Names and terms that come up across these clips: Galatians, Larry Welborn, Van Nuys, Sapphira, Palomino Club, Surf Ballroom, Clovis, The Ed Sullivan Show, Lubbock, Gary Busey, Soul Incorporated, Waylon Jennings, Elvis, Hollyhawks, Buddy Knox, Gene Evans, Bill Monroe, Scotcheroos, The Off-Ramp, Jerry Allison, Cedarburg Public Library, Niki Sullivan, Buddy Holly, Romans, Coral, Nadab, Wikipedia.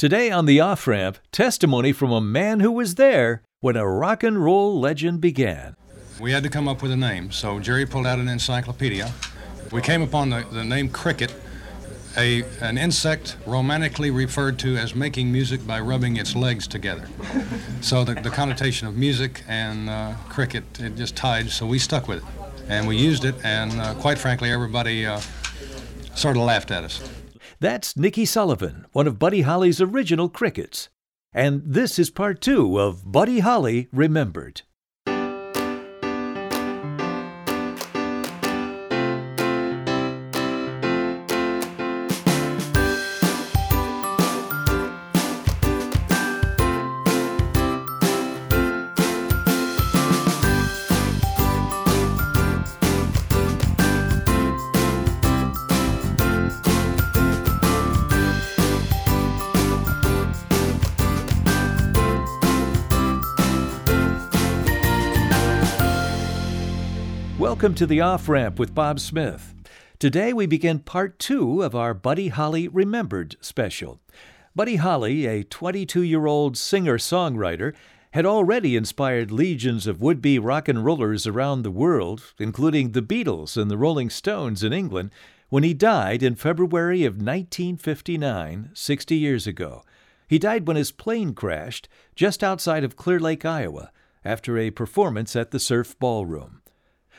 Today on The Off-Ramp, testimony from a man who was there when a rock and roll legend began. We had to come up with a name, so Jerry pulled out an encyclopedia. We came upon the name cricket, an insect romantically referred to as making music by rubbing its legs together. So the connotation of music and cricket, it just tied, so we stuck with it. And we used it, and quite frankly, everybody sort of laughed at us. That's Niki Sullivan, one of Buddy Holly's original Crickets. And this is part two of Buddy Holly Remembered. Welcome to The Off-Ramp with Bob Smith. Today we begin part two of our Buddy Holly Remembered special. Buddy Holly, a 22-year-old singer-songwriter, had already inspired legions of would-be rock and rollers around the world, including the Beatles and the Rolling Stones in England, when he died in February of 1959, 60 years ago. He died when his plane crashed just outside of Clear Lake, Iowa, after a performance at the Surf Ballroom.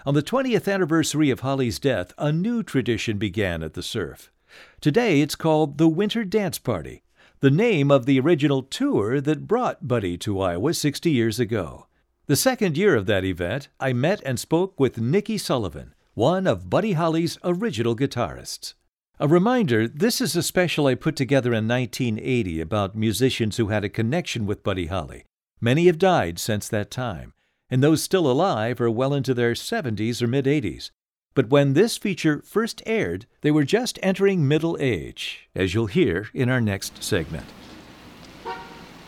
On the 20th anniversary of Holly's death, a new tradition began at the Surf. Today it's called the Winter Dance Party, the name of the original tour that brought Buddy to Iowa 60 years ago. The second year of that event, I met and spoke with Niki Sullivan, one of Buddy Holly's original guitarists. A reminder, this is a special I put together in 1980 about musicians who had a connection with Buddy Holly. Many have died since that time, and those still alive are well into their 70s or mid-80s. But when this feature first aired, they were just entering middle age, as you'll hear in our next segment.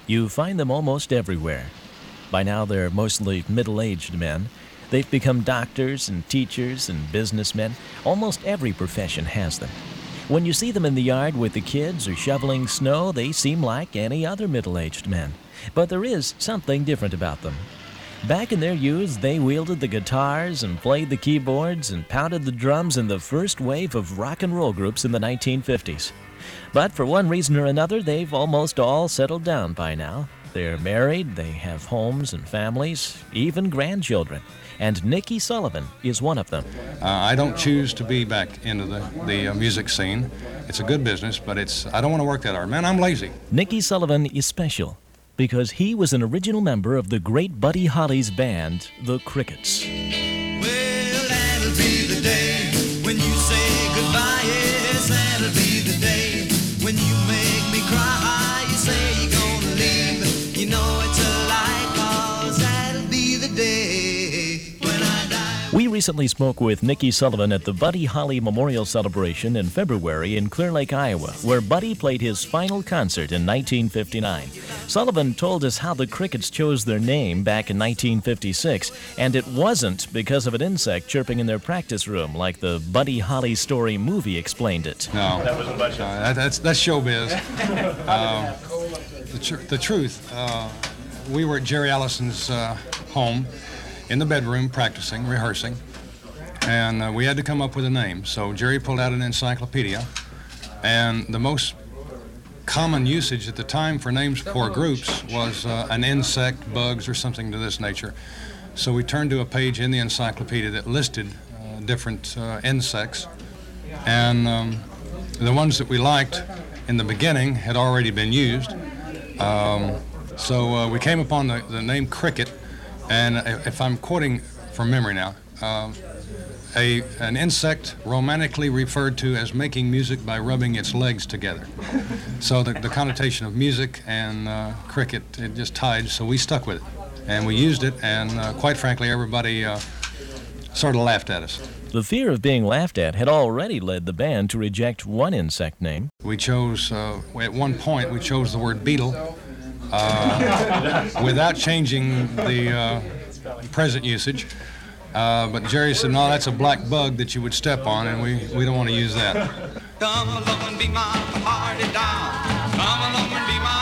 You find them almost everywhere. By now, they're mostly middle-aged men. They've become doctors and teachers and businessmen. Almost every profession has them. When you see them in the yard with the kids or shoveling snow, they seem like any other middle-aged men. But there is something different about them. Back in their youth, they wielded the guitars and played the keyboards and pounded the drums in the first wave of rock and roll groups in the 1950s. But for one reason or another, they've almost all settled down by now. They're married, they have homes and families, even grandchildren. And Niki Sullivan is one of them. I don't choose to be back into the music scene. It's a good business, but I don't want to work that hard. Man, I'm lazy. Niki Sullivan is special, because he was an original member of the great Buddy Holly's band, The Crickets. Well, that'll be the day when you say goodbye, yes, that'll be the day when you make me cry, you say you're gonna leave, you know it's a lie, 'cause that'll be the day when I die. We recently spoke with Niki Sullivan at the Buddy Holly Memorial Celebration in February in Clear Lake, Iowa, where Buddy played his final concert in 1959. Sullivan told us how the Crickets chose their name back in 1956, and it wasn't because of an insect chirping in their practice room like the Buddy Holly story movie explained it. No, that wasn't much. That's showbiz. The truth, we were at Jerry Allison's home in the bedroom practicing, rehearsing, and we had to come up with a name. So Jerry pulled out an encyclopedia, and the most common usage at the time for names for groups was an insect, bugs, or something to this nature. So we turned to a page in the encyclopedia that listed different insects, and the ones that we liked in the beginning had already been used. So we came upon the name cricket, and if I'm quoting from memory now, an insect romantically referred to as making music by rubbing its legs together. So the connotation of music and cricket, it just tied, so we stuck with it. And we used it, and quite frankly, everybody sort of laughed at us. The fear of being laughed at had already led the band to reject one insect name. We chose, at one point, we chose the word beetle without changing the present usage. But Jerry said, no, that's a black bug that you would step on, and we don't want to use that. Come along and be my hearty doll. Come along and be my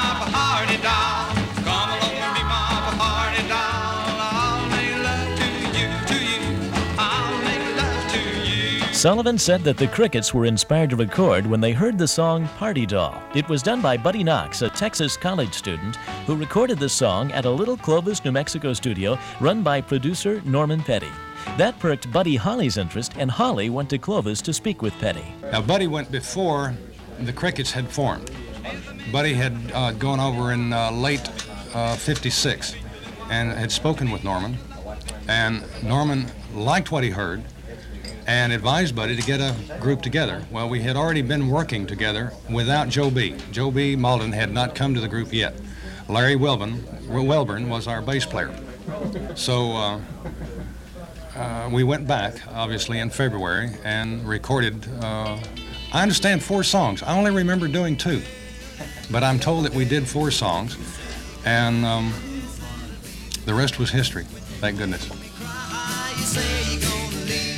Sullivan said that the Crickets were inspired to record when they heard the song Party Doll. It was done by Buddy Knox, a Texas college student, who recorded the song at a little Clovis, New Mexico studio run by producer Norman Petty. That perked Buddy Holly's interest, and Holly went to Clovis to speak with Petty. Now, Buddy went before the Crickets had formed. Buddy had gone over in late 56 and had spoken with Norman, and Norman liked what he heard and advised Buddy to get a group together. Well, we had already been working together without Joe B. Joe B. Mauldin had not come to the group yet. Larry Welborn was our bass player. So we went back, obviously, in February and recorded, I understand, 4 songs. I only remember doing 2, but I'm told that we did 4 songs, and the rest was history, thank goodness.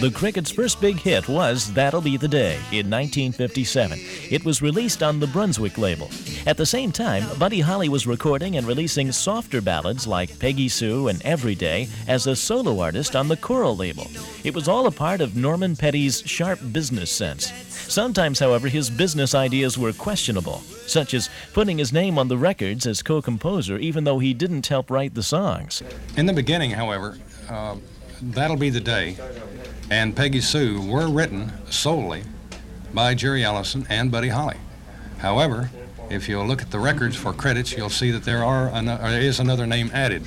The Crickets' first big hit was That'll Be the Day in 1957. It was released on the Brunswick label. At the same time, Buddy Holly was recording and releasing softer ballads like Peggy Sue and Everyday as a solo artist on the Coral label. It was all a part of Norman Petty's sharp business sense. Sometimes, however, his business ideas were questionable, such as putting his name on the records as co-composer even though he didn't help write the songs. In the beginning, however, That'll Be the Day and Peggy Sue were written solely by Jerry Allison and Buddy Holly. However, if you'll look at the records for credits, you'll see that there is another name added.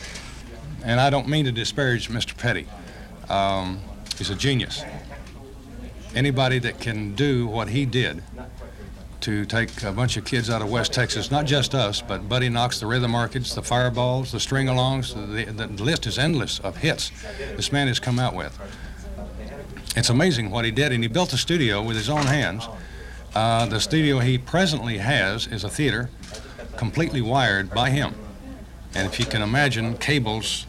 And I don't mean to disparage Mr. Petty. He's a genius. Anybody that can do what he did to take a bunch of kids out of West Texas, not just us, but Buddy Knox, the Rhythm Orchids, the Fireballs, the String Alongs, the list is endless of hits this man has come out with. It's amazing what he did, and he built a studio with his own hands. The studio he presently has is a theater completely wired by him. And if you can imagine cables,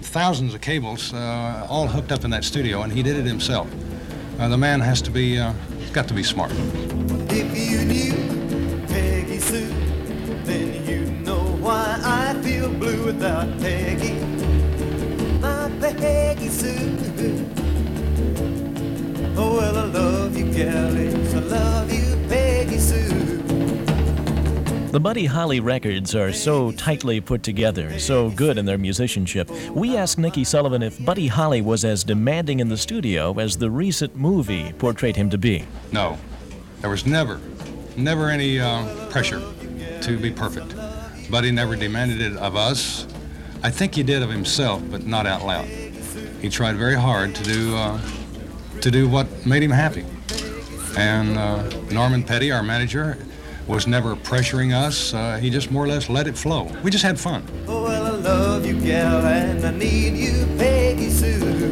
thousands of cables, all hooked up in that studio, and he did it himself. The man has to be, got to be smart. If you knew Peggy Sue, then you know why I feel blue without Peggy. My Peggy Sue. Oh, well, I love you, Gallies. I love you, Peggy Sue. The Buddy Holly records are so tightly put together, so good in their musicianship. We asked Niki Sullivan if Buddy Holly was as demanding in the studio as the recent movie portrayed him to be. No, there was never any pressure to be perfect. Buddy never demanded it of us. I think he did of himself, but not out loud. He tried very hard to do what made him happy. And Norman Petty, our manager, was never pressuring us. He just more or less let it flow. We just had fun. Oh, well, I love you, gal, and I need you, Peggy Sue.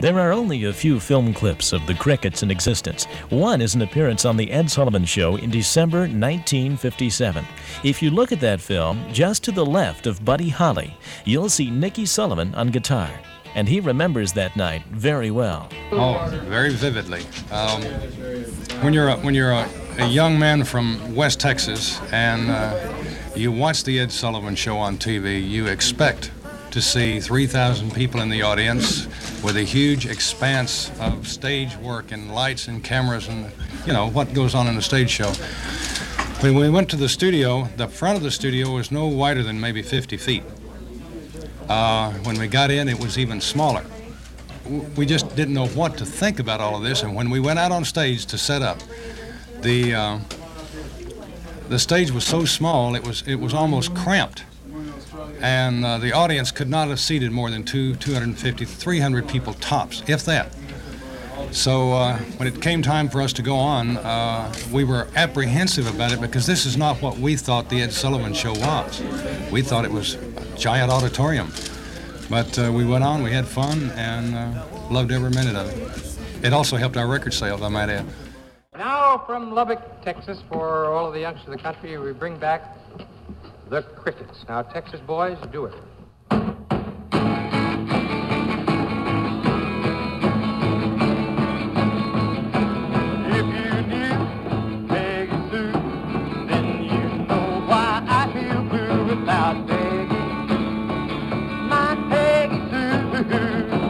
There are only a few film clips of the Crickets in existence. One is an appearance on The Ed Sullivan Show in December 1957. If you look at that film, just to the left of Buddy Holly, you'll see Niki Sullivan on guitar. And he remembers that night very well. Oh, very vividly. When you're a young man from West Texas and you watch The Ed Sullivan Show on TV, you expect to see 3,000 people in the audience with a huge expanse of stage work and lights and cameras and, you know, what goes on in a stage show. When we went to the studio, the front of the studio was no wider than maybe 50 feet. When we got in, it was even smaller. We just didn't know what to think about all of this, and when we went out on stage to set up, the stage was so small it was almost cramped, and the audience could not have seated more than 250, 300 people tops, if that. So when it came time for us to go on, we were apprehensive about it because this is not what we thought the Ed Sullivan Show was. We thought it was a giant auditorium. But we went on, we had fun, and loved every minute of it. It also helped our record sales, I might add. Now from Lubbock, Texas, for all of the youngsters of the country, we bring back the Crickets. Now, Texas boys, do it. Without Peggy, my Peggy Sue.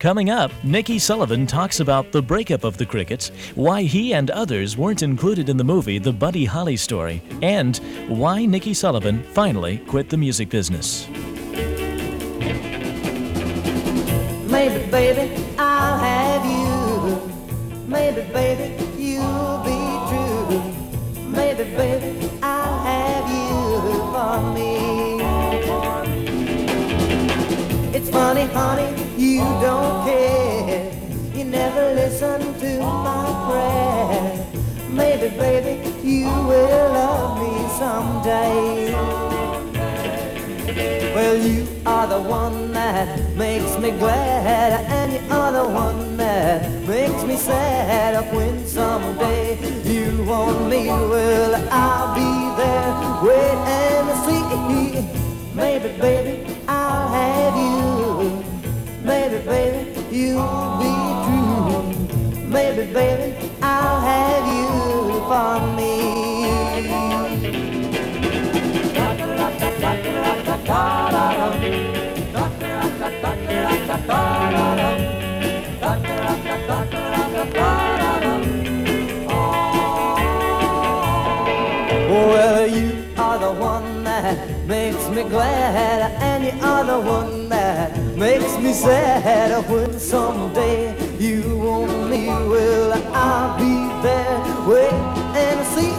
Coming up, Niki Sullivan talks about the breakup of the Crickets, why he and others weren't included in the movie The Buddy Holly Story, and why Niki Sullivan finally quit the music business. Maybe, baby, I'll have you. Maybe, baby, you'll be true. Maybe, baby, I'll have you for me. It's funny, honey. You don't care, you never listen to my prayer. Maybe, baby, you will love me someday. Well, you are the one that makes me glad, and you are the one that makes me sad. When someday you want me, well, I'll be there. Wait and see, maybe, baby, I'll have you. Maybe, baby, you'll be true. Maybe, baby, I'll have you for me. Well, you are the one that makes me glad, and you are the one that makes me sad. When someday you want me, well, I'll be there. Wait and see.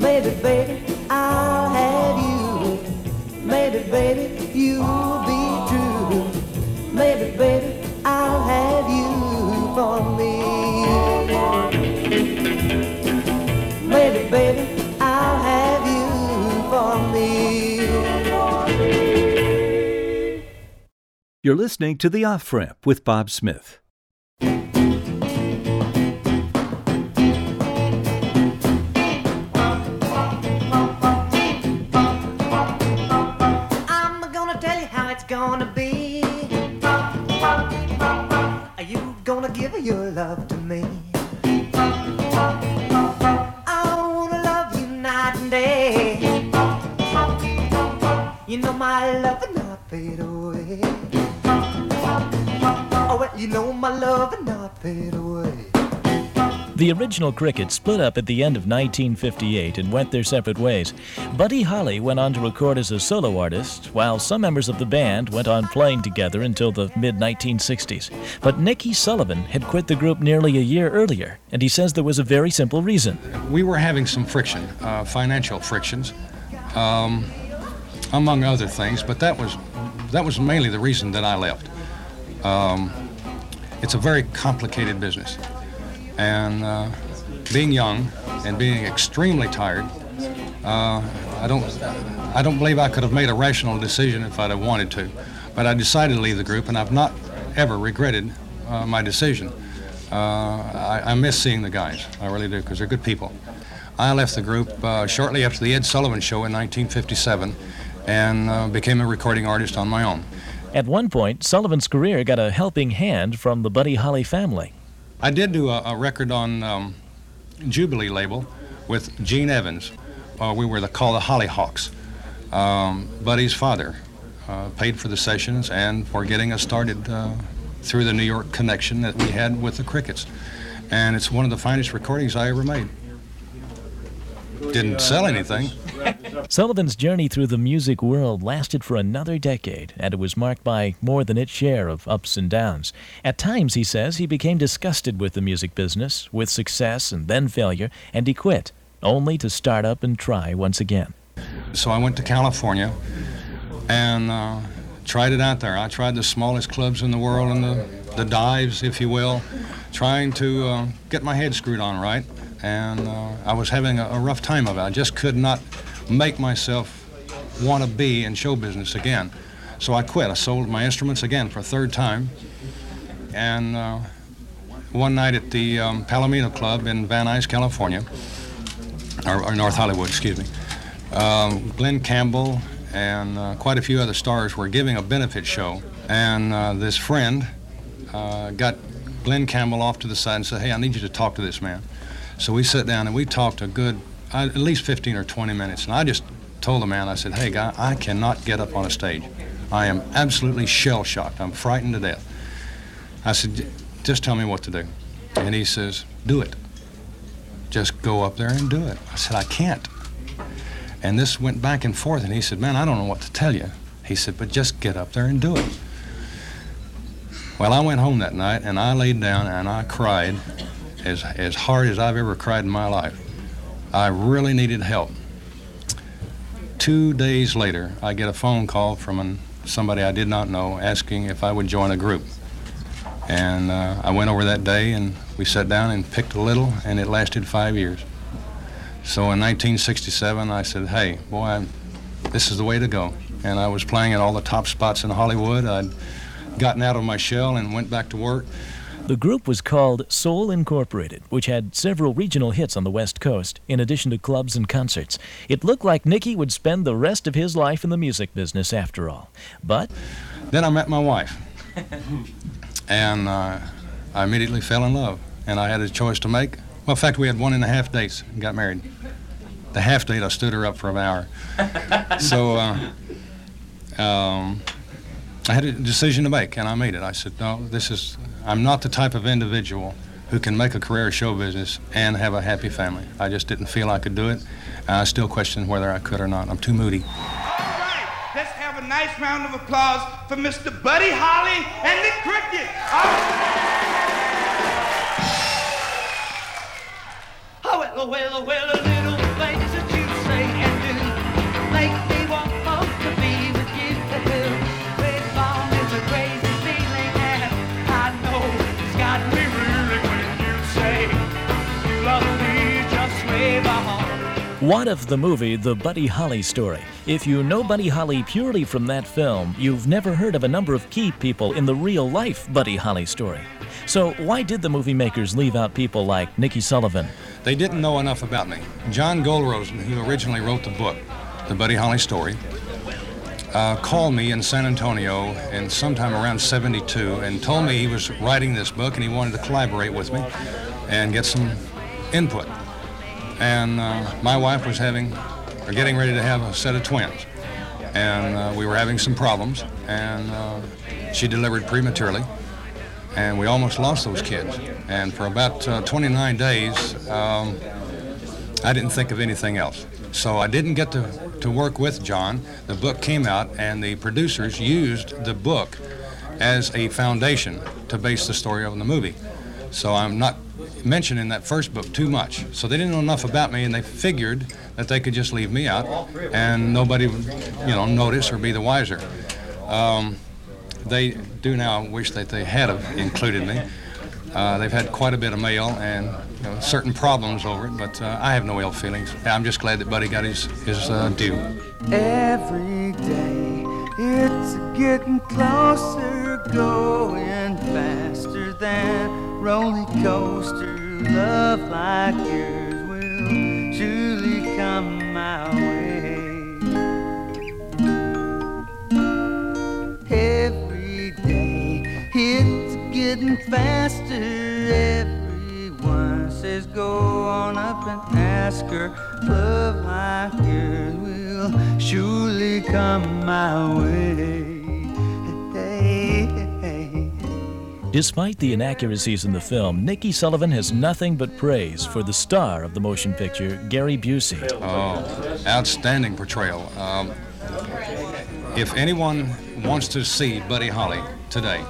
Maybe, baby, I'll have you. Maybe, baby, you'll be true. Maybe, baby, I'll have you for me. Maybe, baby, I'll have you for me. You're listening to The Off-Ramp with Bob Smith. I'm gonna tell you how it's gonna be. Are you gonna give your love to me? I wanna love you night and day. You know my love will not fade away. Oh, well, you know my love and I'll fade away. The original Crickets split up at the end of 1958 and went their separate ways. Buddy Holly went on to record as a solo artist, while some members of the band went on playing together until the mid-1960s. But Niki Sullivan had quit the group nearly a year earlier, and he says there was a very simple reason. We were having some friction, financial frictions, among other things, but that was mainly the reason that I left. It's a very complicated business, and being young and being extremely tired, I don't believe I could have made a rational decision if I'd have wanted to, but I decided to leave the group, and I've not ever regretted my decision. I miss seeing the guys, I really do, because they're good people. I left the group shortly after the Ed Sullivan Show in 1957, and became a recording artist on my own. At one point, Sullivan's career got a helping hand from the Buddy Holly family. I did do a record on Jubilee label with Gene Evans. We were called the Hollyhawks. Buddy's father paid for the sessions and for getting us started through the New York connection that we had with the Crickets. And it's one of the finest recordings I ever made. Didn't sell anything. Sullivan's journey through the music world lasted for another decade, and it was marked by more than its share of ups and downs. At times, he says, he became disgusted with the music business, with success and then failure, and he quit, only to start up and try once again. So I went to California and tried it out there. I tried the smallest clubs in the world and the dives, if you will, trying to get my head screwed on right. And I was having a rough time of it. I just could not make myself want to be in show business again. So I quit. I sold my instruments again for a third time. And one night at the Palomino Club in Van Nuys, California, or North Hollywood, excuse me, Glenn Campbell and quite a few other stars were giving a benefit show. And this friend got Glenn Campbell off to the side and said, "Hey, I need you to talk to this man." So we sat down and we talked a good, at least 15 or 20 minutes. And I just told the man, I said, "Hey, guy, I cannot get up on a stage. I am absolutely shell-shocked. I'm frightened to death." I said, "Just tell me what to do." And he says, "Do it. Just go up there and do it." I said, "I can't." And this went back and forth. And he said, "Man, I don't know what to tell you." He said, "But just get up there and do it." Well, I went home that night and I laid down and I cried as hard as I've ever cried in my life. I really needed help. 2 days later, I get a phone call from somebody I did not know asking if I would join a group. And I went over that day and we sat down and picked a little, and it lasted 5 years. So in 1967, I said, "Hey, boy, this is the way to go." And I was playing at all the top spots in Hollywood. I'd gotten out of my shell and went back to work. The group was called Soul Incorporated, which had several regional hits on the West Coast, in addition to clubs and concerts. It looked like Niki would spend the rest of his life in the music business after all. But then I met my wife, and I immediately fell in love, and I had a choice to make. Well, in fact, we had 1.5 dates and got married. The half date, I stood her up for an hour. So I had a decision to make, and I made it. I said, "No, I'm not the type of individual who can make a career in show business and have a happy family. I just didn't feel I could do it. And I still question whether I could or not. I'm too moody." All right, let's have a nice round of applause for Mr. Buddy Holly and the Crickets. Oh, well, well, a little things that you say and do make me. What of the movie The Buddy Holly Story? If you know Buddy Holly purely from that film, you've never heard of a number of key people in the real-life Buddy Holly story. So why did the movie makers leave out people like Niki Sullivan? They didn't know enough about me. John Goldrose, who originally wrote the book, The Buddy Holly Story, called me in San Antonio in sometime around 72 and told me he was writing this book and he wanted to collaborate with me and get some input. And my wife was getting ready to have a set of twins. And we were having some problems, and she delivered prematurely, and we almost lost those kids. And for about 29 days, I didn't think of anything else. So I didn't get to work with John. The book came out, and the producers used the book as a foundation to base the story on the movie. So I'm not mentioned in that first book too much. So they didn't know enough about me, and they figured that they could just leave me out and nobody would, notice or be the wiser. They do now wish that they had included me. They've had quite a bit of mail and certain problems over it, but I have no ill feelings. I'm just glad that Buddy got his due. Every day it's getting closer, going faster than roller coaster, love like yours will surely come my way. If getting faster. Everyone says go on up and ask her. Love like yours will surely come my way. Despite the inaccuracies in the film, Niki Sullivan has nothing but praise for the star of the motion picture, Gary Busey. Oh, outstanding portrayal. If anyone wants to see Buddy Holly today,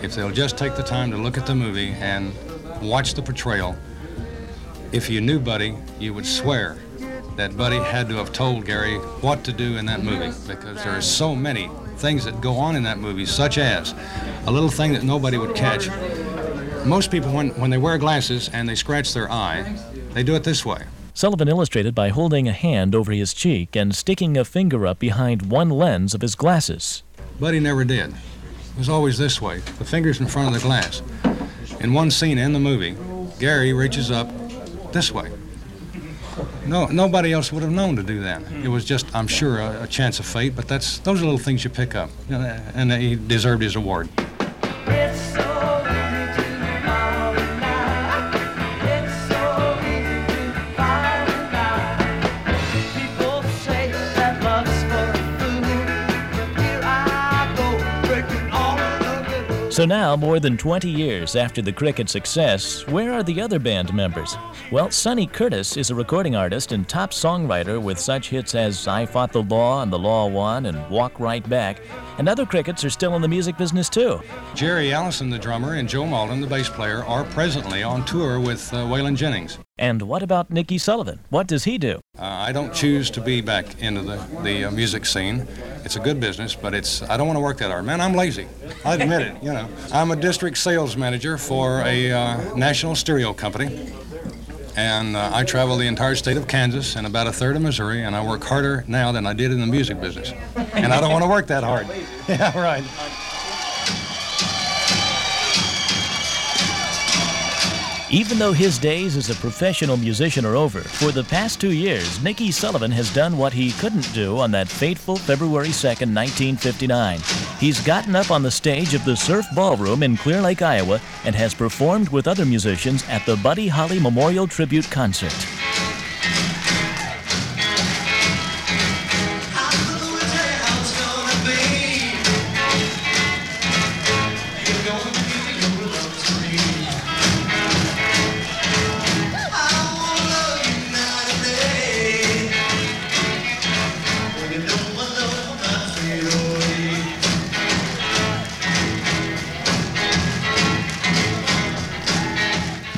if they'll just take the time to look at the movie and watch the portrayal, if you knew Buddy, you would swear that Buddy had to have told Gary what to do in that movie, because there are so many things that go on in that movie, such as a little thing that nobody would catch. Most people, when they wear glasses and they scratch their eye, they do it this way. Sullivan illustrated by holding a hand over his cheek and sticking a finger up behind one lens of his glasses. Buddy never did. It was always this way, the fingers in front of the glass. In one scene in the movie, Gary reaches up this way. No, nobody else would have known to do that. It was just, I'm sure, a chance of fate, but those are little things you pick up, and he deserved his award. So now, more than 20 years after the Crickets' success, where are the other band members? Well, Sonny Curtis is a recording artist and top songwriter with such hits as I Fought the Law and The Law Won and Walk Right Back. And other Crickets are still in the music business, too. Jerry Allison, the drummer, and Joe Mauldin, the bass player, are presently on tour with Waylon Jennings. And what about Niki Sullivan? What does he do? I don't choose to be back into the music scene. It's a good business, but I don't want to work that hard. Man, I'm lazy. I admit it, I'm a district sales manager for a national stereo company, and I travel the entire state of Kansas and about a third of Missouri, and I work harder now than I did in the music business. And I don't want to work that hard. Yeah, right. Even though his days as a professional musician are over, for the past 2 years, Niki Sullivan has done what he couldn't do on that fateful February 2nd, 1959. He's gotten up on the stage of the Surf Ballroom in Clear Lake, Iowa, and has performed with other musicians at the Buddy Holly Memorial Tribute Concert.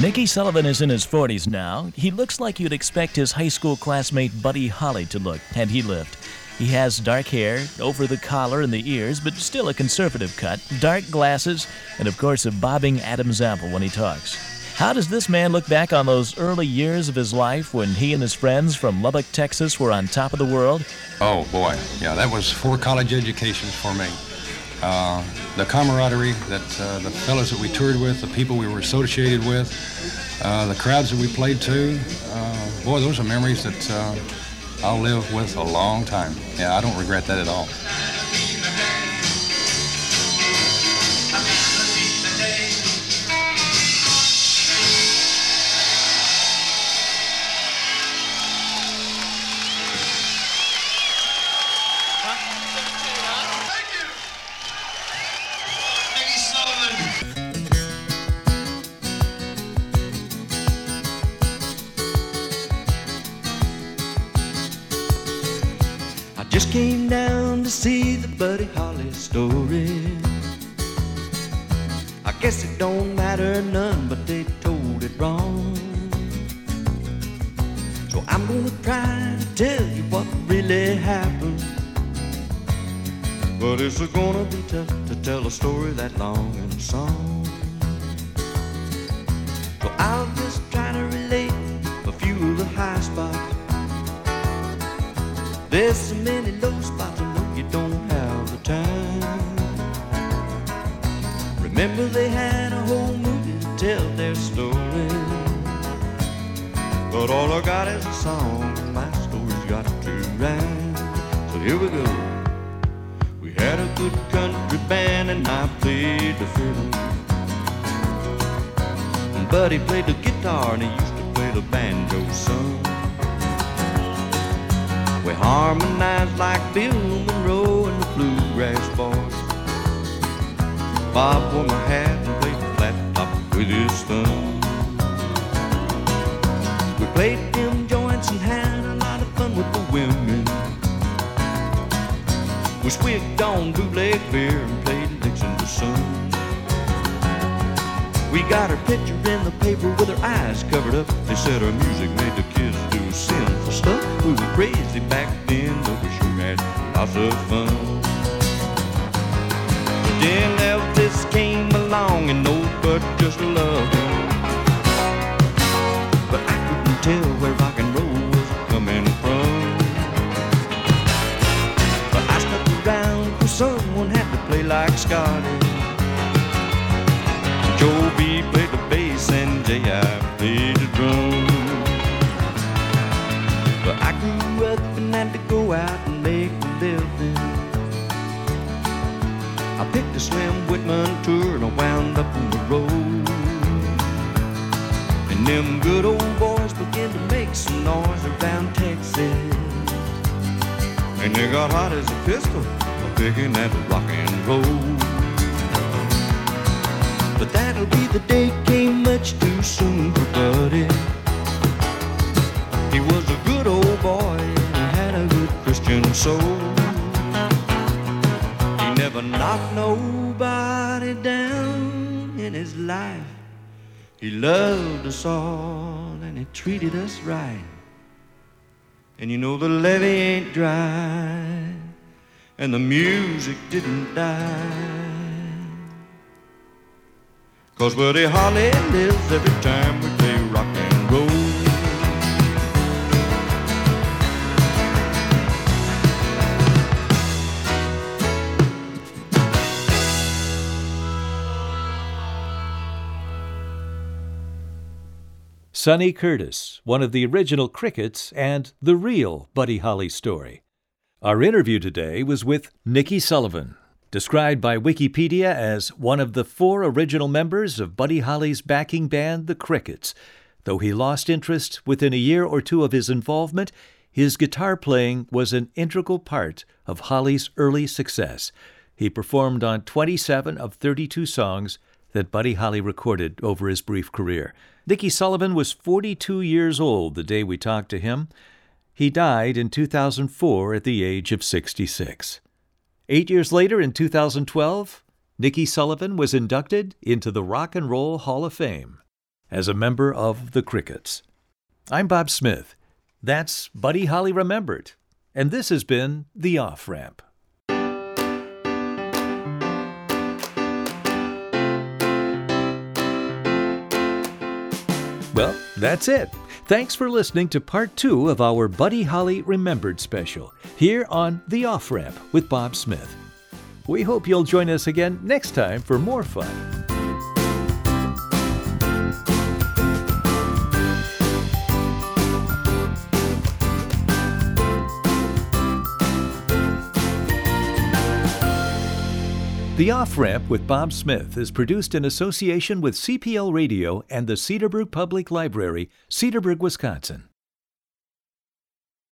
Niki Sullivan is in his 40s now. He looks like you'd expect his high school classmate Buddy Holly to look had he lived. He has dark hair, over the collar and the ears, but still a conservative cut, dark glasses, and of course a bobbing Adam's apple when he talks. How does this man look back on those early years of his life when he and his friends from Lubbock, Texas were on top of the world? Oh boy, yeah, that was 4 college educations for me. The camaraderie that the fellows that we toured with, the people we were associated with, the crowds that we played to, boy, those are memories that I'll live with a long time. Yeah, I don't regret that at all. Just came down to see the Buddy Holly story. I guess it don't matter none, but they told it wrong. So I'm gonna try to tell you what really happened, but it's gonna be tough to tell a story that long in a song. So I'll just try to relate a few of the high spots. There's so many low spots, I know you don't have the time. Remember they had a whole movie to tell their story, but all I got is a song, and my story's got to rhyme. So here we go. We had a good country band and I played the fiddle. Buddy played the guitar and he used to play the banjo some. We harmonized like Bill Monroe and the Bluegrass Boys. Bob wore my hat and played the flat top with his thumb. We played them joints and had a lot of fun with the women. We swigged on bootleg beer and played Nixon to Sun. We got her picture in the paper with her eyes covered up. They said her music made the kids do sinful stuff. We were crazy back then, but we sure had lots of fun. But then Elvis came along and nobody just loved him. But I couldn't tell where rock and roll was coming from. But I stuck around for someone had to play like Scotty. Joe B. played the bass and J.I. played the drum. But I grew up and had to go out and make a living. I picked a Slim Whitman tour and I wound up on the road. And them good old boys began to make some noise around Texas. And they got hot as a pistol for picking that rock and roll. But that'll be the day came much too soon for Buddy. He was a good old boy and he had a good Christian soul. He never knocked nobody down in his life. He loved us all and he treated us right. And you know the levee ain't dry and the music didn't die. 'Cause Buddy Holly lives every time we play rock and roll. Sonny Curtis, one of the original Crickets and the real Buddy Holly story. Our interview today was with Niki Sullivan, described by Wikipedia as one of the four original members of Buddy Holly's backing band, The Crickets. Though he lost interest within a year or two of his involvement, his guitar playing was an integral part of Holly's early success. He performed on 27 of 32 songs that Buddy Holly recorded over his brief career. Niki Sullivan was 42 years old the day we talked to him. He died in 2004 at the age of 66. 8 years later, in 2012, Niki Sullivan was inducted into the Rock and Roll Hall of Fame as a member of the Crickets. I'm Bob Smith. That's Buddy Holly Remembered. And this has been The Off-Ramp. Well, that's it. Thanks for listening to part 2 of our Buddy Holly Remembered special here on The Off-Ramp with Bob Smith. We hope you'll join us again next time for more fun. The Off-Ramp with Bob Smith is produced in association with CPL Radio and the Cedarburg Public Library, Cedarburg, Wisconsin.